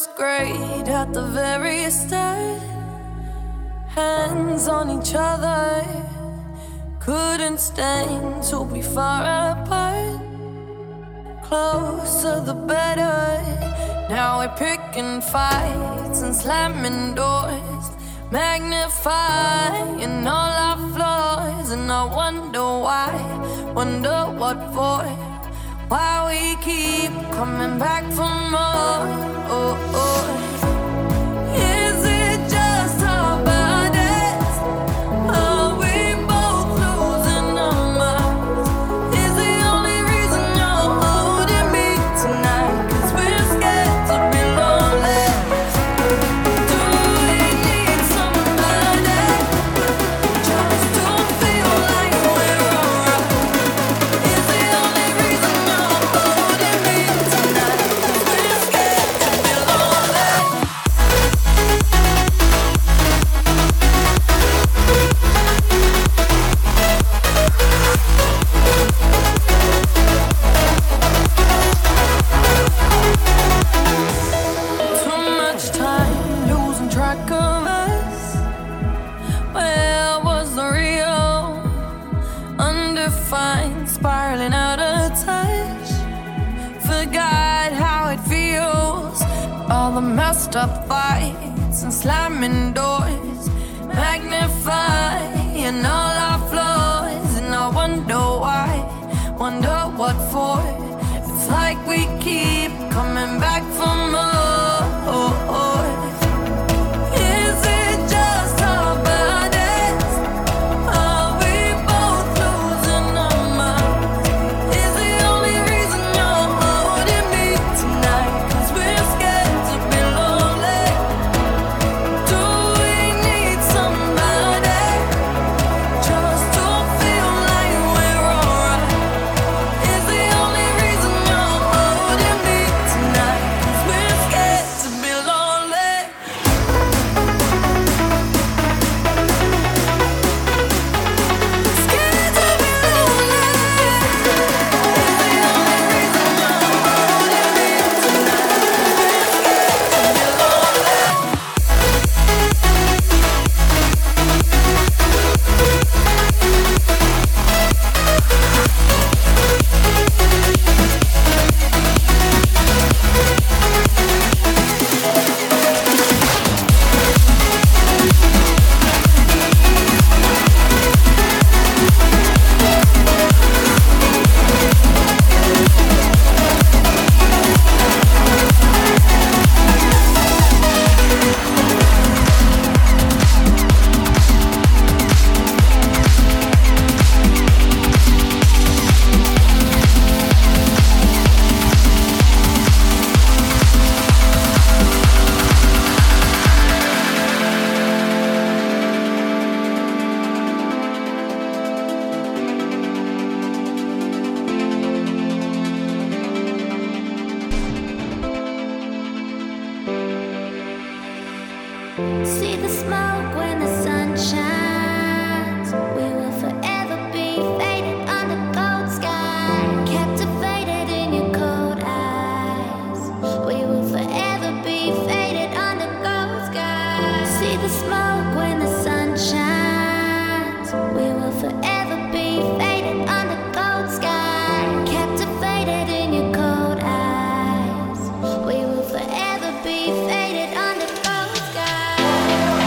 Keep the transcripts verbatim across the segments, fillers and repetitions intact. was great at the very start. Hands on each other, couldn't stand to be far apart. Closer the better. Now we're picking fights and slamming doors, magnifying all our flaws. And I wonder why, wonder what for, why we keep coming back for more. Oh, oh. Is it just our bodies? Are we both losing our minds? Is the only reason you're holding me tonight? 'Cause we're scared to be lonely. Do we need somebody just to feel like we're alright? Is the only reason you're holding me tonight? 'Cause we're scared to be lonely. Too much time losing track of us. Where was the real? Undefined, spiraling out of touch. Forgot how it feels. All the messed up fights and slamming doors, magnifying all our flaws. And I wonder why, wonder what for. It's like we keep coming back for more. Is it just our bodies? Are we both losing our minds? Is the only reason you're holding me tonight? 'Cause we're scared to be lonely. Do we need somebody just to feel like we're alright? Is the only reason you're holding me tonight? 'Cause we're scared to be lonely. Scared to be lonely. Is the only reason you're holding me tonight? 'Cause we're scared to be lonely. See the smoke when the sun shines. We will forever be faded under cold sky, captivated in your cold eyes. We will forever be faded under cold sky. See the smoke when the sun shines. We will forever be faded under cold sky, captivated in your cold eyes. We will forever be faded under cold sky. Yeah.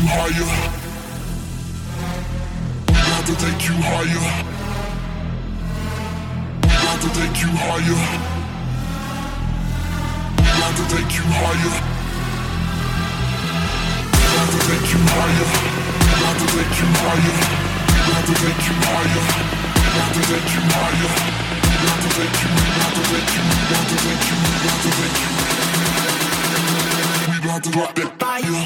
you higher. We got to take you higher. We got to take you higher. We got to take you higher. We got to take you higher. We got to take you higher. We got to take you higher. We got to take you higher. We got to take you. We got to take you. We got to take you. We got to take you. We got to drop that fire.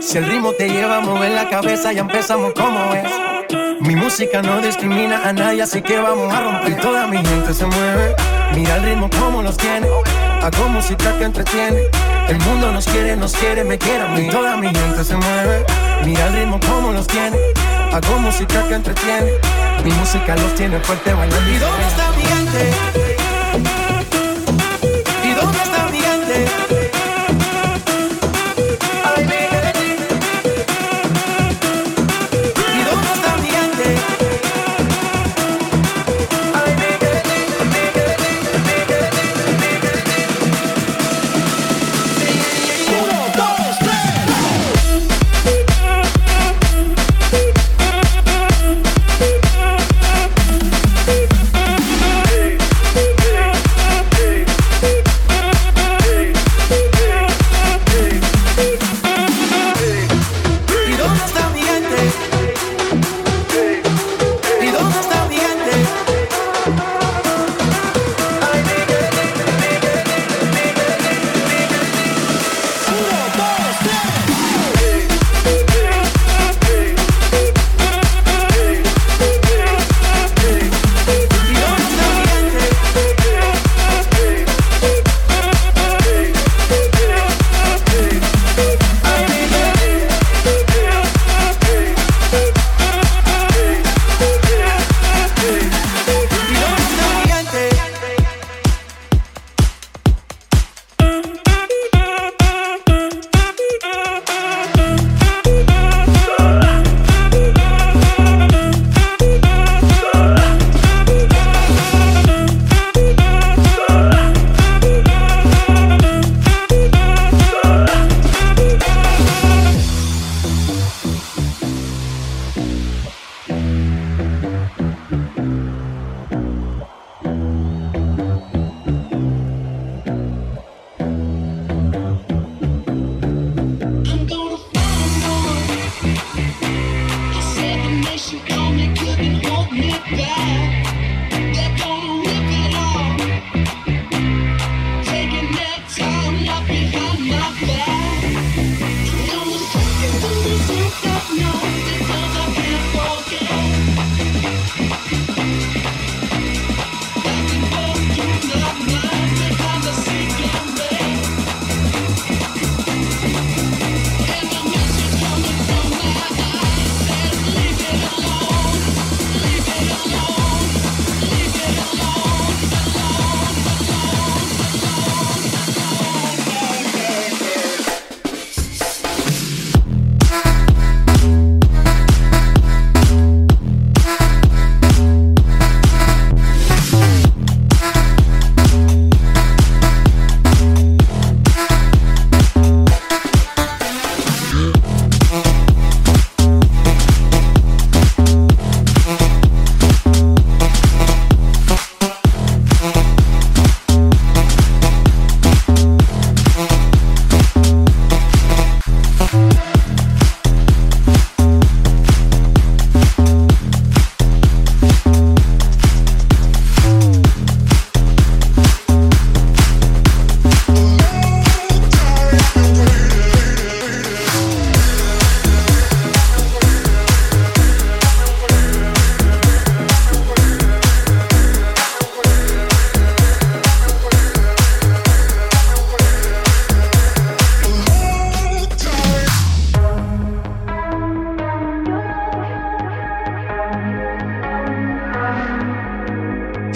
Si el ritmo te lleva a mover la cabeza, ya empezamos como es. Mi música no discrimina a nadie, así que vamos a romper. Toda mi gente se mueve, mira el ritmo como los tiene. Hago música que entretiene. El mundo nos quiere, nos quiere, me quiere a mí. Toda mi gente se mueve, mira el ritmo como los tiene. Hago música que entretiene. Mi música los tiene fuerte bailando. ¿Y dónde está mi gente? ¿Y dónde está mi gente?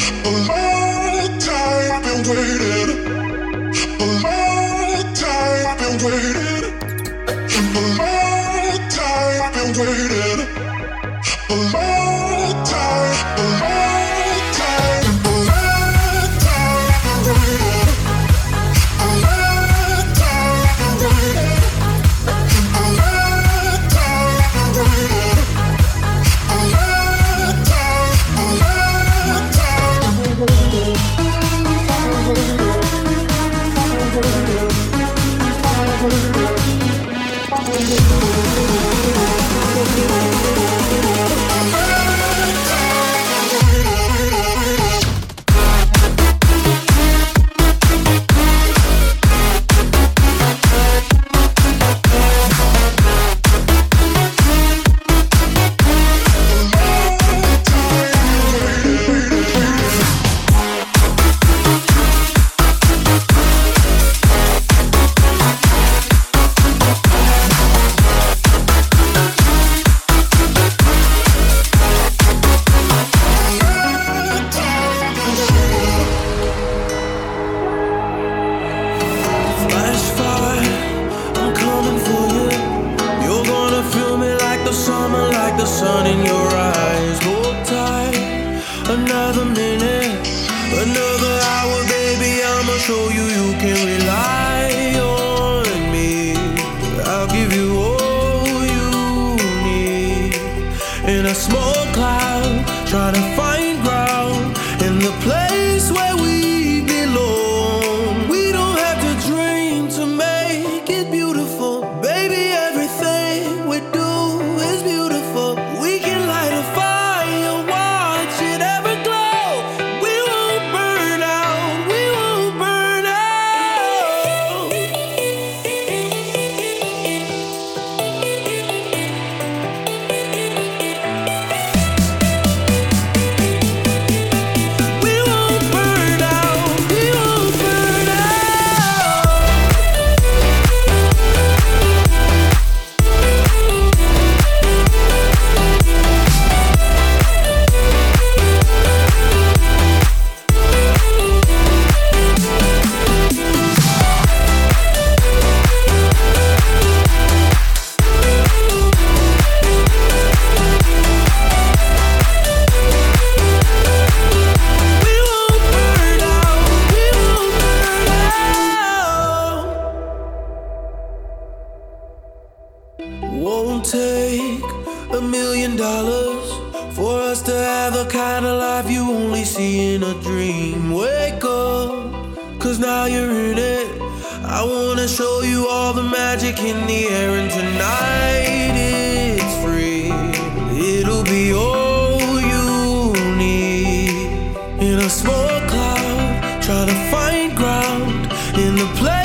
A long time I've been waiting. A long time I've been waiting. A long time I've been waiting. A long time, a long time, a long time I've been waiting. A long time I've been waiting. A long time I've been waiting. A long time, a long time I've been waiting. I've been waiting. I've been waiting. In a small cloud, trying to find ground in the place.